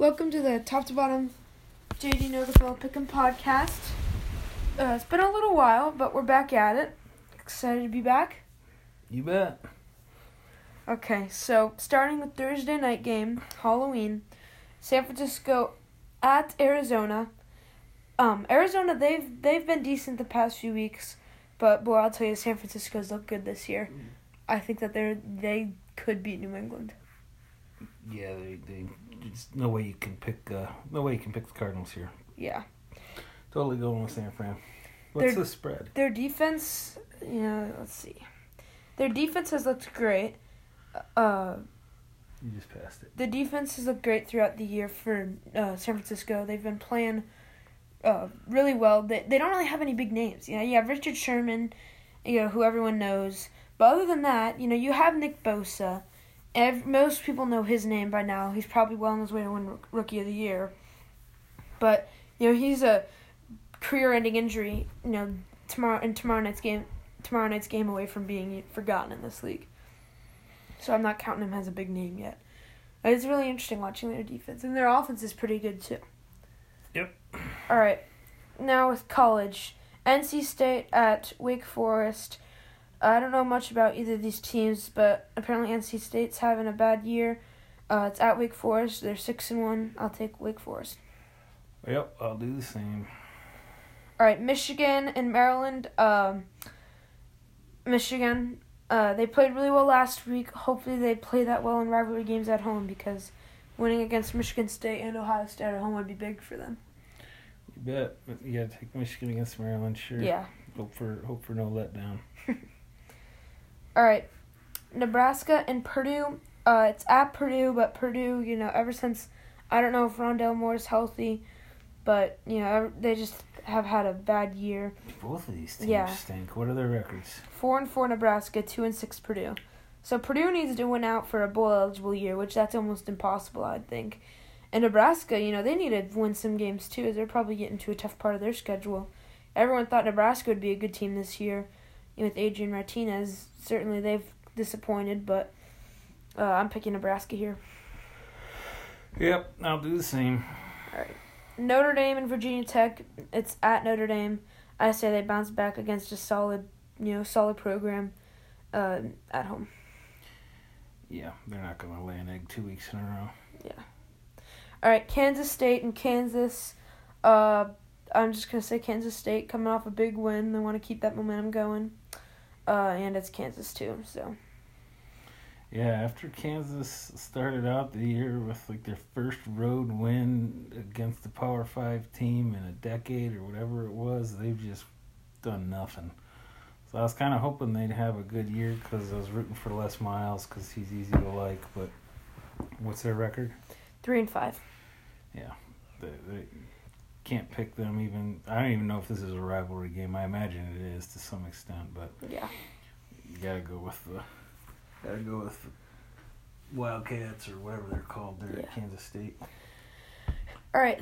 Welcome to the Top to Bottom J.D. Nogafell Pick'em Podcast. It's been a little while, but we're back at it. Excited to be back? You bet. Okay, so starting with Thursday night game, Halloween, San Francisco at Arizona. Arizona, they've been decent the past few weeks, but boy, I'll tell you, San Francisco's looked good this year. I think that they could beat New England. Yeah, they there's no way you can pick the Cardinals here. Yeah. Totally going with San Fran. What's the spread? Their defense, let's see. Their defense has looked great. You just passed it. The defense has looked great throughout the year for San Francisco. They've been playing really well. They don't really have any big names. You have Richard Sherman, who everyone knows. But other than that, you have Nick Bosa. Most people know his name by now. He's probably well on his way to win Rookie of the Year. But, he's a career-ending injury, tomorrow night's game away from being forgotten in this league. So I'm not counting him as a big name yet. But it's really interesting watching their defense. And their offense is pretty good, too. Yep. All right. Now with college. NC State at Wake Forest. I don't know much about either of these teams, but apparently NC State's having a bad year. It's at Wake Forest. They're 6-1. I'll take Wake Forest. Yep, I'll do the same. All right, Michigan and Maryland. Michigan, they played really well last week. Hopefully they play that well in rivalry games at home, because winning against Michigan State and Ohio State at home would be big for them. You bet. You got to take Michigan against Maryland, sure. Yeah. Hope for no letdown. All right, Nebraska and Purdue. It's at Purdue, but Purdue, ever since, I don't know if Rondale Moore's healthy, but, they just have had a bad year. Both of these teams stink. What are their records? 4-4 Nebraska, 2-6 Purdue. So Purdue needs to win out for a bowl-eligible year, which that's almost impossible, I'd think. And Nebraska, they need to win some games, too, as they're probably getting to a tough part of their schedule. Everyone thought Nebraska would be a good team this year. With Adrian Martinez, certainly they've disappointed, but I'm picking Nebraska here. Yep, I'll do the same. All right. Notre Dame and Virginia Tech. It's at Notre Dame. I say they bounce back against a solid program at home. Yeah, they're not going to lay an egg 2 weeks in a row. Yeah. All right, Kansas State and Kansas. I'm just going to say Kansas State coming off a big win. They want to keep that momentum going. And it's Kansas, too, so. Yeah, after Kansas started out the year with, their first road win against the Power 5 team in a decade or whatever it was, they've just done nothing. So I was kind of hoping they'd have a good year because I was rooting for Les Miles because he's easy to like, but what's their record? 3-5. Yeah, they can't pick them even. I don't even know if this is a rivalry game. I imagine it is to some extent, but yeah, you gotta go with the Wildcats or whatever they're called there at Kansas State. All right,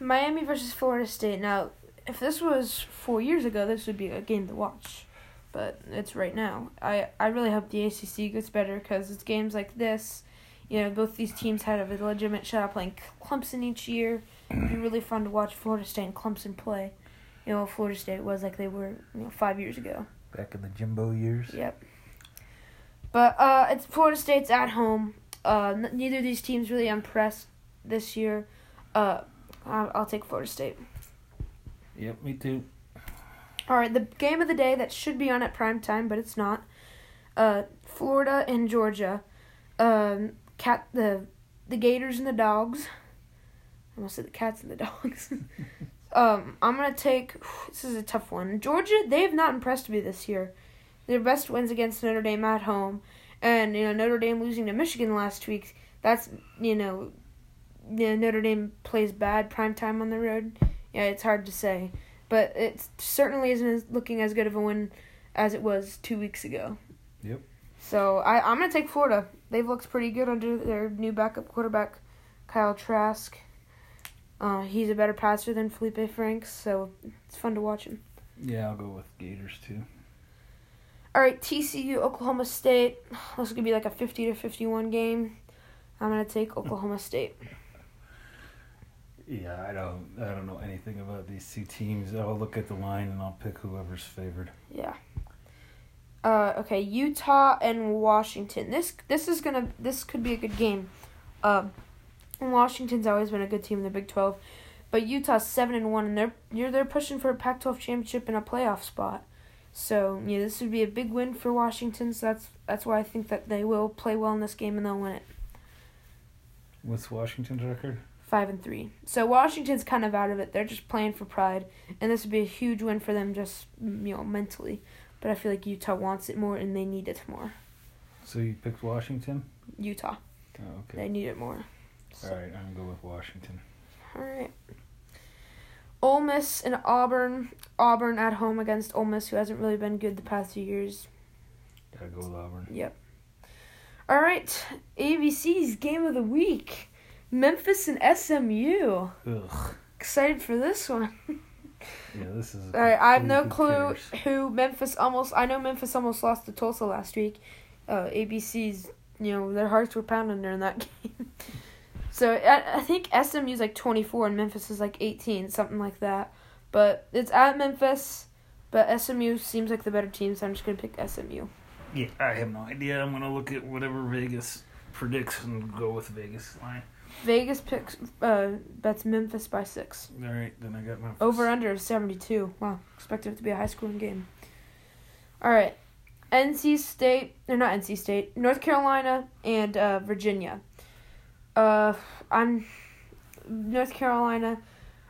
Miami versus Florida State. Now, if this was 4 years ago, this would be a game to watch, but it's right now. I really hope the ACC gets better because it's games like this. Both these teams had a legitimate shot at playing Clemson each year. It'd be really fun to watch Florida State and Clemson play. Florida State was like they were 5 years ago. Back in the Jimbo years. Yep. But it's Florida State's at home. Neither of these teams really impressed this year. I'll take Florida State. Yep, me too. All right, the game of the day that should be on at prime time, but it's not. Florida and Georgia. The Gators and the Dogs. I almost said the Cats and the Dogs. I'm going to take... This is a tough one. Georgia, they have not impressed me this year. Their best wins against Notre Dame at home. And, Notre Dame losing to Michigan last week. That's, Notre Dame plays bad primetime on the road. Yeah, it's hard to say. But it certainly isn't looking as good of a win as it was 2 weeks ago. Yep. So, I'm going to take Florida. They've looked pretty good under their new backup quarterback, Kyle Trask. He's a better passer than Felipe Franks, so it's fun to watch him. Yeah, I'll go with Gators, too. All right, TCU, Oklahoma State. This is going to be like a 50-51 game. I'm going to take Oklahoma State. Yeah, I don't know anything about these two teams. I'll look at the line and I'll pick whoever's favored. Yeah. Okay, Utah and Washington. This could be a good game. Washington's always been a good team in the Big 12, but Utah's 7-1 and they're pushing for a Pac-12 championship and a playoff spot. So yeah, this would be a big win for Washington. So that's why I think that they will play well in this game and they'll win it. What's Washington's record? 5-3. So Washington's kind of out of it. They're just playing for pride, and this would be a huge win for them, just mentally. But I feel like Utah wants it more, and they need it more. So you picked Washington? Utah. Oh, okay. They need it more. So. All right, I'm going to go with Washington. All right. Ole Miss and Auburn. Auburn at home against Ole Miss, who hasn't really been good the past few years. Got to go with Auburn. Yep. All right, ABC's Game of the Week. Memphis and SMU. Ugh. Excited for this one. Yeah, this is... All right, I have no clue who Memphis almost... I know Memphis almost lost to Tulsa last week. ABC's, their hearts were pounding during that game. So, I think SMU's 24 and Memphis is 18, something like that. But it's at Memphis, but SMU seems like the better team, so I'm just going to pick SMU. Yeah, I have no idea. I'm going to look at whatever Vegas predicts and go with Vegas line. Vegas picks bets Memphis by 6. All right, then I got Memphis. Over-under of 72. Wow, expected it to be a high-scoring game. All right, North Carolina and Virginia. North Carolina,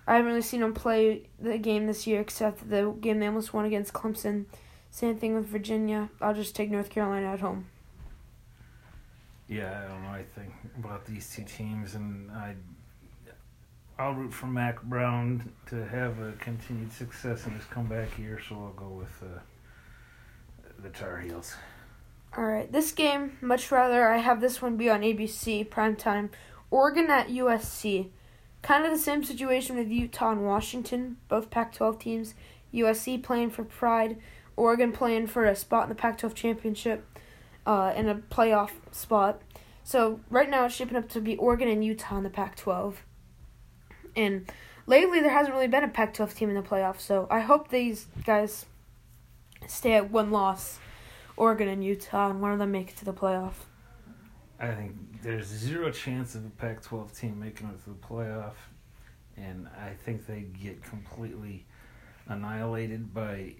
I haven't really seen them play the game this year except the game they almost won against Clemson. Same thing with Virginia. I'll just take North Carolina at home. Yeah, I don't know anything about these two teams, and I'll root for Mack Brown to have a continued success in his comeback year, so I'll go with the Tar Heels. All right, this game, much rather I have this one be on ABC primetime. Oregon at USC. Kind of the same situation with Utah and Washington, both Pac-12 teams. USC playing for pride, Oregon playing for a spot in the Pac-12 championship. In a playoff spot. So right now it's shaping up to be Oregon and Utah in the Pac-12. And lately there hasn't really been a Pac-12 team in the playoffs, so I hope these guys stay at one loss, Oregon and Utah, and one of them make it to the playoff. I think there's zero chance of a Pac-12 team making it to the playoff, and I think they get completely annihilated by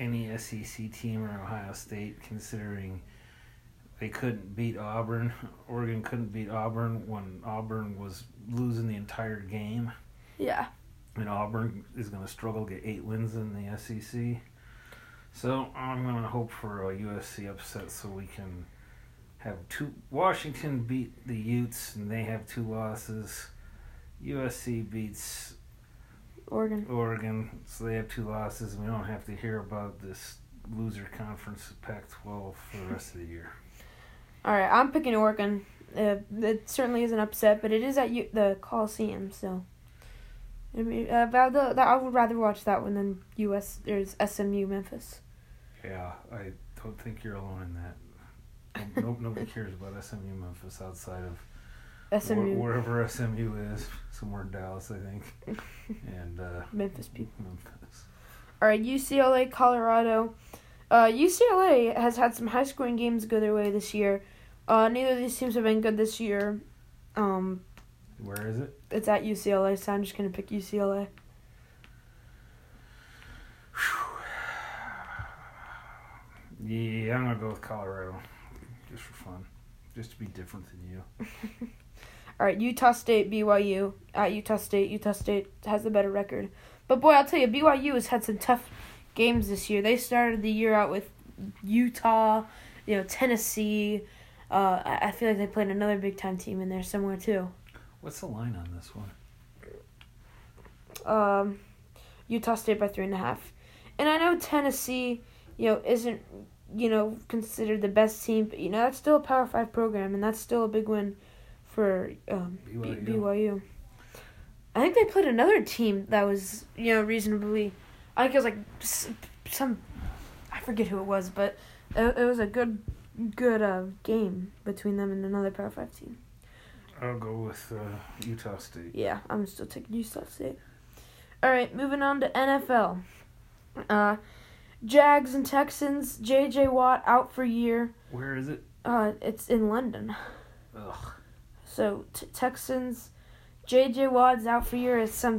any SEC team or Ohio State, considering... They couldn't beat Auburn. Oregon couldn't beat Auburn when Auburn was losing the entire game. Yeah. And Auburn is going to struggle to get 8 wins in the SEC. So I'm going to hope for a USC upset so we can have Washington beat the Utes, and they have 2 losses. USC beats Oregon, so they have 2 losses. We don't have to hear about this loser conference of Pac-12 for the rest of the year. All right, I'm picking Oregon. It certainly is an upset, but it is at the Coliseum, so. I would rather watch that one than there's SMU Memphis. Yeah, I don't think you're alone in that. Nobody cares about SMU Memphis outside of SMU. Wherever SMU is, somewhere in Dallas, I think. And Memphis people. Memphis. All right, UCLA, Colorado. UCLA has had some high-scoring games go their way this year. Neither of these teams have been good this year. Where is it? It's at UCLA, so I'm just going to pick UCLA. Yeah, I'm going to go with Colorado, just for fun, just to be different than you. All right, Utah State, BYU. At Utah State, Utah State has the better record. But, boy, I'll tell you, BYU has had some tough games this year. They started the year out with Utah, Tennessee. I feel like they played another big-time team in there somewhere, too. What's the line on this one? Utah State by 3.5. And I know Tennessee, isn't, considered the best team, but, that's still a Power 5 program, and that's still a big win for BYU. I think they played another team that was, reasonably... I think it was I forget who it was, but it was a good game between them and another Power 5 team. I'll go with Utah State. Yeah, I'm still taking Utah State. All right, moving on to NFL. Jags and Texans. J.J. Watt out for year. Where is it? It's in London. Ugh. So Texans, J.J. Watt's out for year. It's some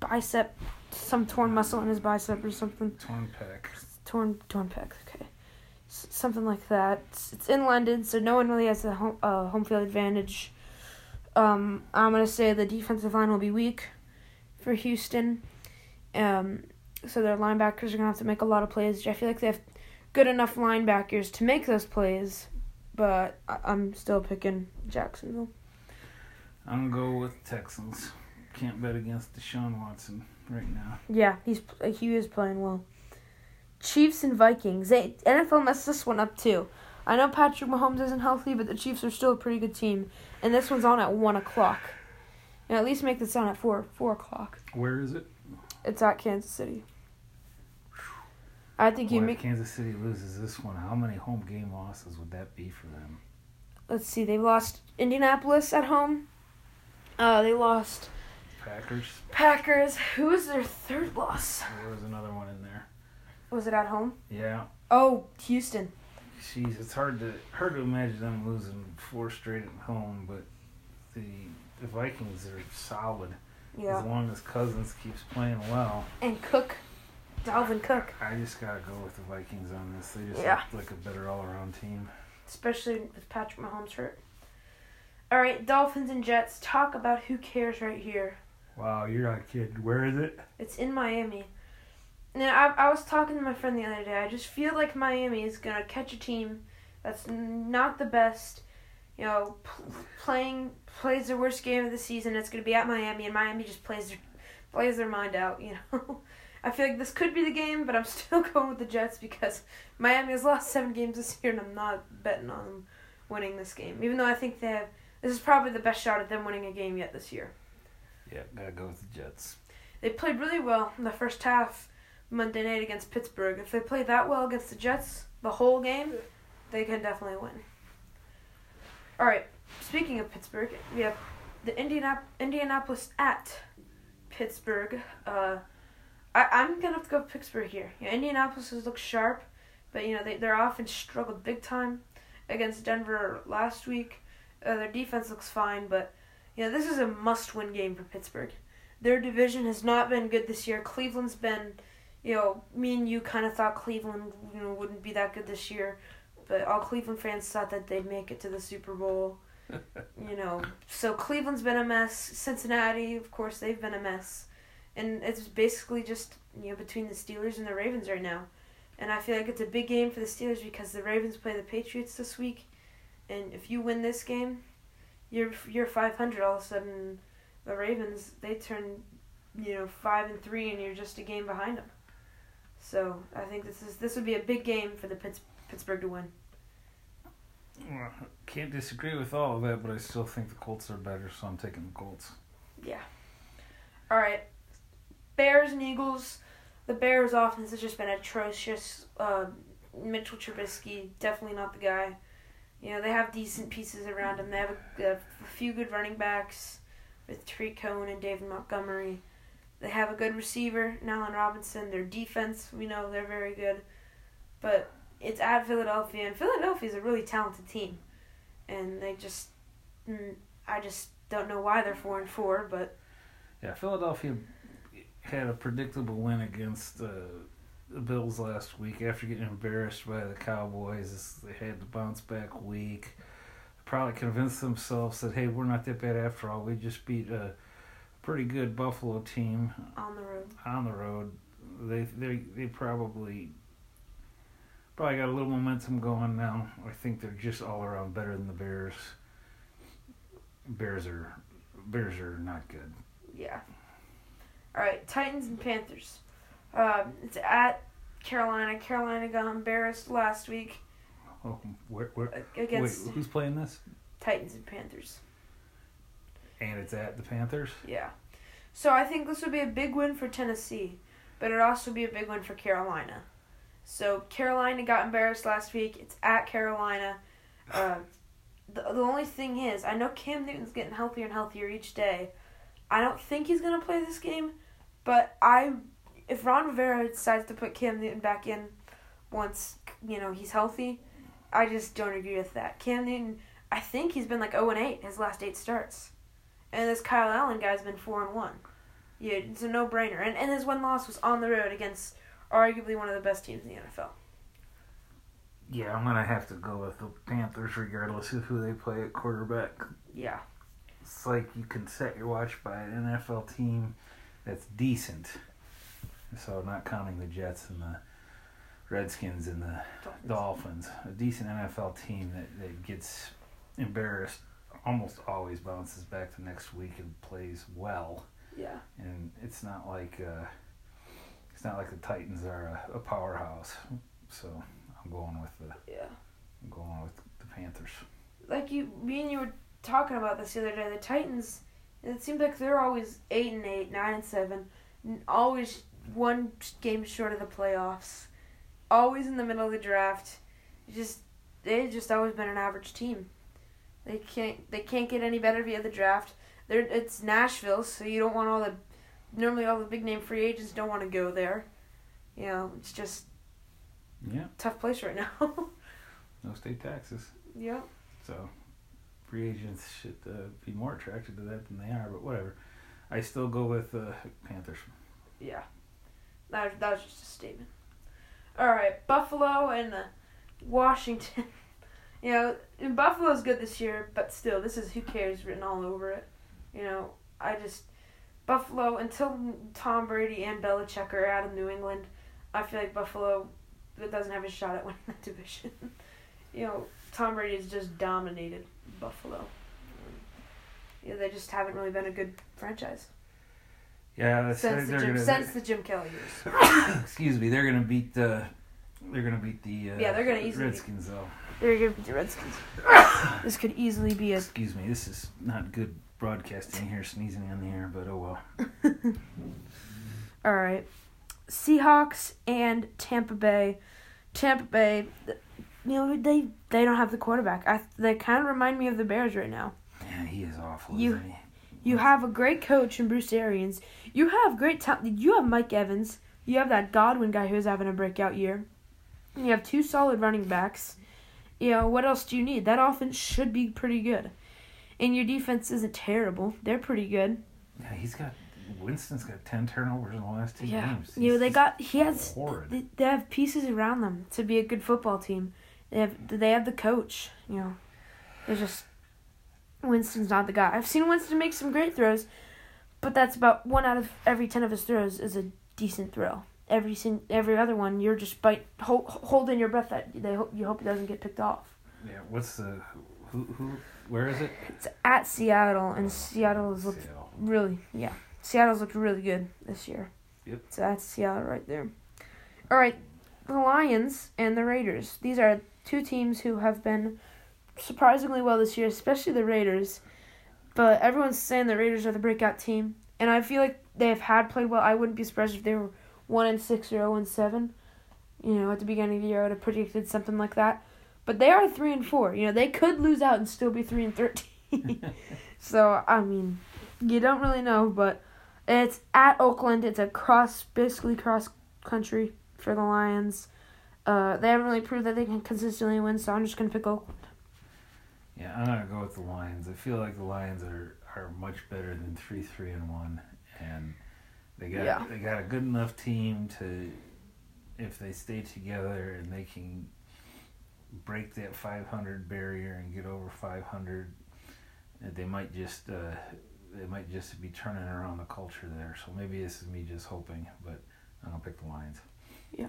bicep, some torn muscle in his bicep or something. Torn pec. Torn pec. Okay, something like that. It's in London, so no one really has a home field advantage. I'm gonna say the defensive line will be weak for Houston. So their linebackers are going to have to make a lot of plays. I feel like they have good enough linebackers to make those plays, but I'm still picking Jacksonville. I'm going to go with Texans. Can't bet against Deshaun Watson right now. Yeah, he is playing well. Chiefs and Vikings. NFL messed this one up too. I know Patrick Mahomes isn't healthy, but the Chiefs are still a pretty good team, and this one's on at 1 o'clock. And at least make this on at 4 o'clock. Where is it? It's at Kansas City. I think if Kansas City loses this one, how many home game losses would that be for them? Let's see. They lost Indianapolis at home. They lost Packers. Who was their third loss? There was another one in there. Was it at home? Yeah. Oh, Houston. Jeez, it's hard to imagine them losing 4 straight at home, but the Vikings are solid. Yeah. As long as Cousins keeps playing well. And Cook. Dalvin Cook. I just got to go with the Vikings on this. They just look like a better all-around team. Especially with Patrick Mahomes hurt. All right, Dolphins and Jets. Talk about who cares right here. Wow, you're not kidding. Where is it? It's in Miami. Now, I was talking to my friend the other day. I just feel like Miami is going to catch a team that's not the best. Plays their worst game of the season. It's going to be at Miami, and Miami just plays their mind out, I feel like this could be the game, but I'm still going with the Jets because Miami has lost 7 games this year, and I'm not betting on them winning this game, even though I think this is probably the best shot at them winning a game yet this year. Yeah, got to go with the Jets. They played really well in the first half Monday night against Pittsburgh. If they play that well against the Jets the whole game, they can definitely win. All right, speaking of Pittsburgh, we have the Indianapolis at Pittsburgh. I'm going to have to go Pittsburgh here. Indianapolis has looked sharp, but, their offense struggled big time against Denver last week. Their defense looks fine, but, this is a must-win game for Pittsburgh. Their division has not been good this year. Cleveland's been, me and you kind of thought Cleveland wouldn't be that good this year. But all Cleveland fans thought that they'd make it to the Super Bowl, So Cleveland's been a mess. Cincinnati, of course, they've been a mess. And it's basically just, between the Steelers and the Ravens right now. And I feel like it's a big game for the Steelers because the Ravens play the Patriots this week. And if you win this game, you're 500 all of a sudden. The Ravens, they turn, 5-3 and you're just a game behind them. So I think this would be a big game for the Pittsburgh to win. Well, can't disagree with all of that, but I still think the Colts are better, so I'm taking the Colts. Yeah. All right. Bears and Eagles. The Bears' offense has just been atrocious. Mitchell Trubisky, definitely not the guy. They have decent pieces around him. They have a few good running backs with Tarik Cohen and David Montgomery. They have a good receiver, Allen Robinson. Their defense, we know they're very good. But it's at Philadelphia, and Philadelphia's a really talented team. And I just don't know why they're 4-4, but... Yeah, Philadelphia had a predictable win against the Bills last week after getting embarrassed by the Cowboys. They had the bounce-back week. They probably convinced themselves that, hey, we're not that bad after all. We just beat a pretty good Buffalo team. On the road. They probably got a little momentum going now. I think they're just all around better than the Bears. Bears are not good. Yeah. All right, Titans and Panthers. It's at Carolina. Carolina got embarrassed last week. Oh, wait, who's playing this? Titans and Panthers. And it's at the Panthers? Yeah. So I think this would be a big win for Tennessee, but it would also be a big win for Carolina. So Carolina got embarrassed last week. It's at Carolina. The only thing is, I know Cam Newton's getting healthier and healthier each day. I don't think he's going to play this game, but if Ron Rivera decides to put Cam Newton back in once, he's healthy, I just don't agree with that. Cam Newton, I think he's been like 0-8 his last 8 starts. And this Kyle Allen guy's been 4-1. Yeah, it's a no-brainer. And his one loss was on the road against arguably one of the best teams in the NFL. Yeah, I'm going to have to go with the Panthers regardless of who they play at quarterback. Yeah. It's like you can set your watch by an NFL team that's decent. So not counting the Jets and the Redskins and the Dolphins. A decent NFL team that gets embarrassed almost always bounces back the next week and plays well. Yeah. And it's not like the Titans are a powerhouse. So I'm going with the Panthers. Like me and you were talking about this the other day, the Titans, it seems like they're always 8-8, 9-7, always one game short of the playoffs, always in the middle of the draft. They've just always been an average team. They can't get any better via the draft. It's Nashville, so you don't want normally all the big name free agents don't want to go there. It's just tough place right now. No state taxes. Yeah. So free agents should be more attracted to that than they are, but whatever. I still go with the Panthers. Yeah. That was just a statement. All right, Buffalo and Washington. And Buffalo's good this year, but still, this is who cares written all over it. Buffalo, until Tom Brady and Belichick are out of New England, I feel like Buffalo doesn't have a shot at winning that division. Tom Brady has just dominated Buffalo. They just haven't really been a good franchise. Yeah, since the Jim Kelly years. Excuse me, they're gonna beat the. They're gonna beat the. They're gonna easily Redskins though. They're gonna beat the Redskins. This could easily be a. Excuse me, this is not good broadcasting here, sneezing on the air, but oh well. All right, Seahawks and Tampa Bay. Tampa Bay, they don't have the quarterback. They kind of remind me of the Bears right now. Yeah, he is awful. Isn't he? You have a great coach in Bruce Arians. You have great talent. You have Mike Evans. You have that Godwin guy who's having a breakout year. You have two solid running backs. What else do you need? That offense should be pretty good. And your defense isn't terrible. They're pretty good. Yeah, Winston's got 10 turnovers in the last 2 games. Horrid. They have pieces around them to be a good football team. They have the coach. They're just. Winston's not the guy. I've seen Winston make some great throws, but that's about 1 out of every 10 of his throws is a decent throw. Every other one, you're just holding your breath that you hope it doesn't get picked off. Yeah, what's the where is it? It's at Seattle, and Seattle's looked really good this year. Yep. So that's Seattle right there. All right, the Lions and the Raiders. These are two teams who have been surprisingly well this year, especially the Raiders. But everyone's saying the Raiders are the breakout team, and I feel like they've played well. I wouldn't be surprised if they were 1-6 or 0-7. At the beginning of the year, I would have predicted something like that. But they are 3-4. They could lose out and still be 3-13. So you don't really know. But it's at Oakland. It's basically cross country for the Lions. They haven't really proved that they can consistently win, so I'm just gonna pick Oakland. Yeah, I'm gonna go with the Lions. I feel like the Lions are much better than 3-3-1, and they got a good enough team to, if they stay together and they can break that 500 barrier and get over 500, they might just be turning around the culture there. So maybe this is me just hoping, but I'm gonna pick the Lions. Yeah,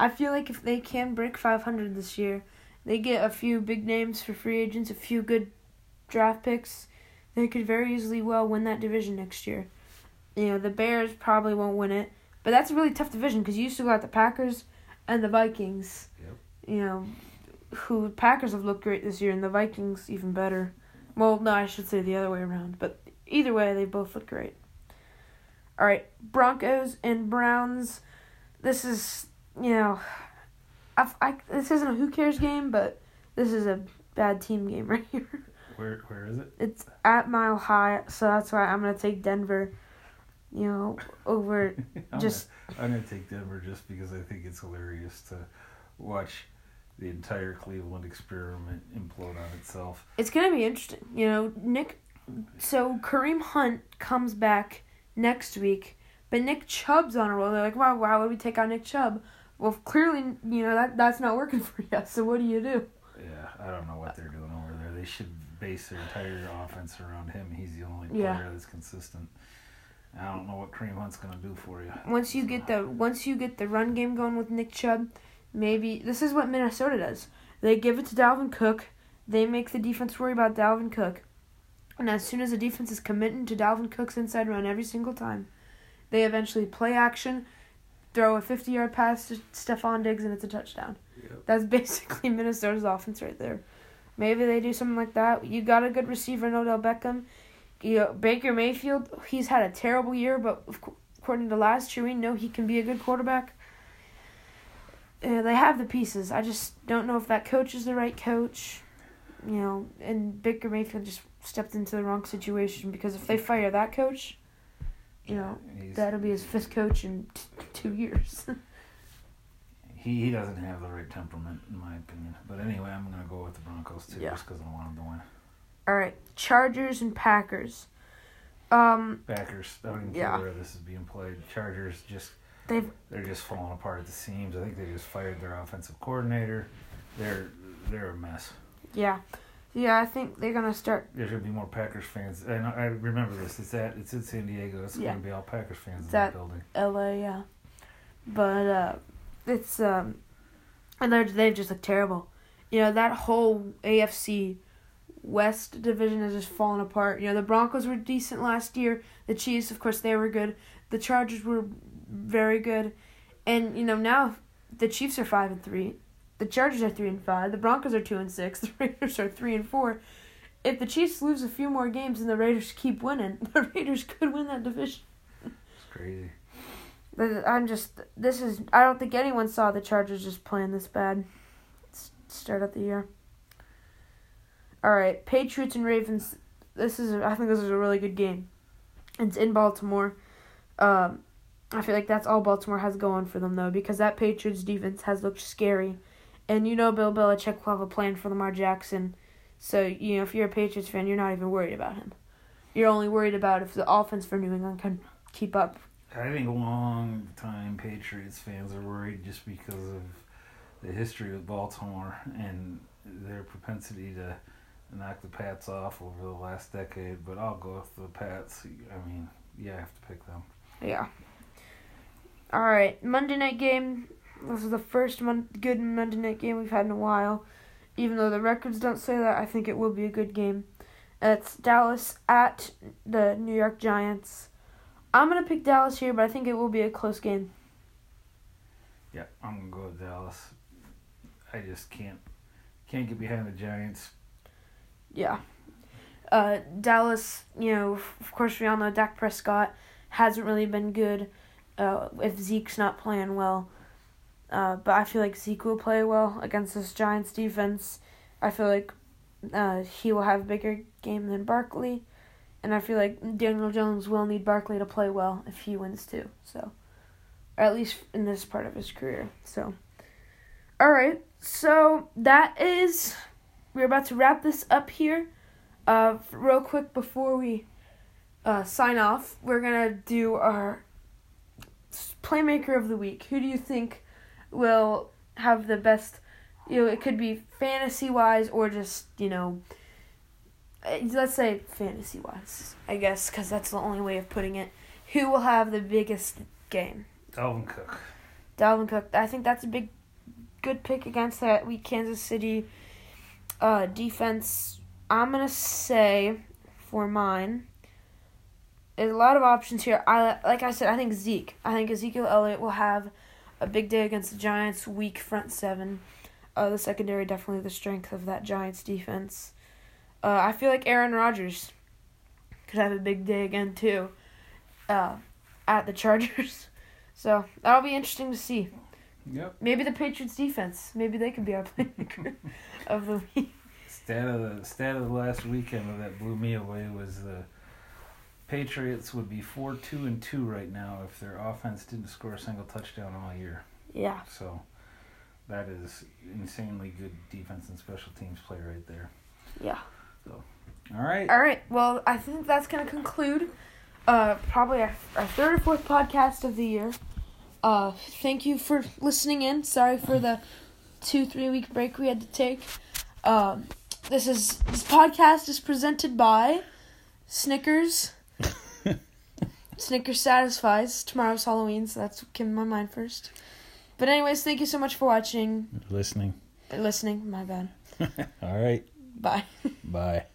I feel like if they can break 500 this year. They get a few big names for free agents, a few good draft picks. They could very easily win that division next year. The Bears probably won't win it. But that's a really tough division because you still got the Packers and the Vikings. Yep. Who Packers have looked great this year and the Vikings even better. Well, no, I should say the other way around. But either way, they both look great. All right, Broncos and Browns. This is, this isn't a who cares game, but this is a bad team game right here. Where is it? It's at Mile High, so that's why I'm going to take Denver, you know, over just... I'm going to take Denver just because I think it's hilarious to watch the entire Cleveland experiment implode on itself. It's going to be interesting. You know, So Kareem Hunt comes back next week, but Nick Chubb's on a roll. They're like, wow, why would we take out Nick Chubb? Well, clearly, you know, that's not working for you, so what do you do? Yeah, I don't know what they're doing over there. They should base their entire offense around him. He's the only player that's consistent. I don't know what Kareem Hunt's gonna do for you. Once you get the run game going with Nick Chubb, maybe this is what Minnesota does. They give it to Dalvin Cook. They make the defense worry about Dalvin Cook, and as soon as the defense is committing to Dalvin Cook's inside run every single time, they eventually play action, throw a 50-yard pass to Stephon Diggs, and it's a touchdown. Yep. That's basically Minnesota's offense right there. Maybe they do something like that. You got a good receiver in Odell Beckham. You know, Baker Mayfield, he's had a terrible year, but according to last year, we know he can be a good quarterback. They have the pieces. I just don't know if that coach is the right coach. You know, and Baker Mayfield just stepped into the wrong situation, because if they fire that coach, you know, that'll be his fifth coach in 2 years. He doesn't have the right temperament, in my opinion. But anyway, I'm going to go with the Broncos, too, just because I want them to win. All right, Chargers and Packers. Packers. I don't even know where this is being played. Chargers, they're just falling apart at the seams. I think they just fired their offensive coordinator. They're a mess. Yeah. Yeah, I think they're going to start... There's going to be more Packers fans. And I remember this. It's in San Diego. It's going to be all Packers fans in that building. L.A., yeah. But it's... And they just look terrible. You know, that whole AFC West division is just falling apart. You know, the Broncos were decent last year. The Chiefs, of course, they were good. The Chargers were very good. And, you know, now the Chiefs are 5-3. The Chargers are 3-5. The Broncos are 2-6. The Raiders are 3-4. If the Chiefs lose a few more games and the Raiders keep winning, the Raiders could win that division. It's crazy. I don't think anyone saw the Chargers just playing this bad. Start out the year. All right, Patriots and Ravens. I think this is a really good game. It's in Baltimore. I feel like that's all Baltimore has going for them, though, because that Patriots defense has looked scary. And you know Bill Belichick will have a plan for Lamar Jackson. So, you know, if you're a Patriots fan, you're not even worried about him. You're only worried about if the offense for New England can keep up. I think long-time Patriots fans are worried just because of the history with Baltimore and their propensity to knock the Pats off over the last decade. But I'll go with the Pats. I mean, I have to pick them. Yeah. All right, Monday night game. This is the first good Monday night game we've had in a while. Even though the records don't say that, I think it will be a good game. It's Dallas at the New York Giants. I'm going to pick Dallas here, but I think it will be a close game. Yeah, I'm going to go with Dallas. I just can't get behind the Giants. Yeah. Dallas, you know, of course we all know Dak Prescott hasn't really been good if Zeke's not playing well. But I feel like Zeke will play well against this Giants defense. I feel like he will have a bigger game than Barkley. And I feel like Daniel Jones will need Barkley to play well if he wins too. So, or at least in this part of his career. So, all right. So, we're about to wrap this up here. Real quick before we sign off, we're going to do our Playmaker of the Week. Who do you think will have the best, you know, it could be fantasy-wise or just, you know, let's say fantasy-wise, I guess, because that's the only way of putting it. Who will have the biggest game? Dalvin Cook. I think that's a good pick against that weak Kansas City defense. I'm going to say for mine, there's a lot of options here. Like I said, I think Ezekiel Elliott will have a big day against the Giants' weak front seven. The secondary, definitely the strength of that Giants defense. I feel like Aaron Rodgers could have a big day again, too, at the Chargers. So that'll be interesting to see. Yep. Maybe the Patriots defense. Maybe they could be our playmaker of the week. Stat of the last weekend that blew me away was the Patriots would be 4-2-2 right now if their offense didn't score a single touchdown all year. Yeah. So that is insanely good defense and special teams play right there. Yeah. So, all right. All right. Well, I think that's going to conclude probably our third or fourth podcast of the year. Thank you for listening in. Sorry for the 2-3 week break we had to take. This podcast is presented by Snickers. Snickers satisfies. Tomorrow's Halloween, so that's what came to my mind first. But anyways, thank you so much for watching. Listening. My bad. All right. Bye. Bye.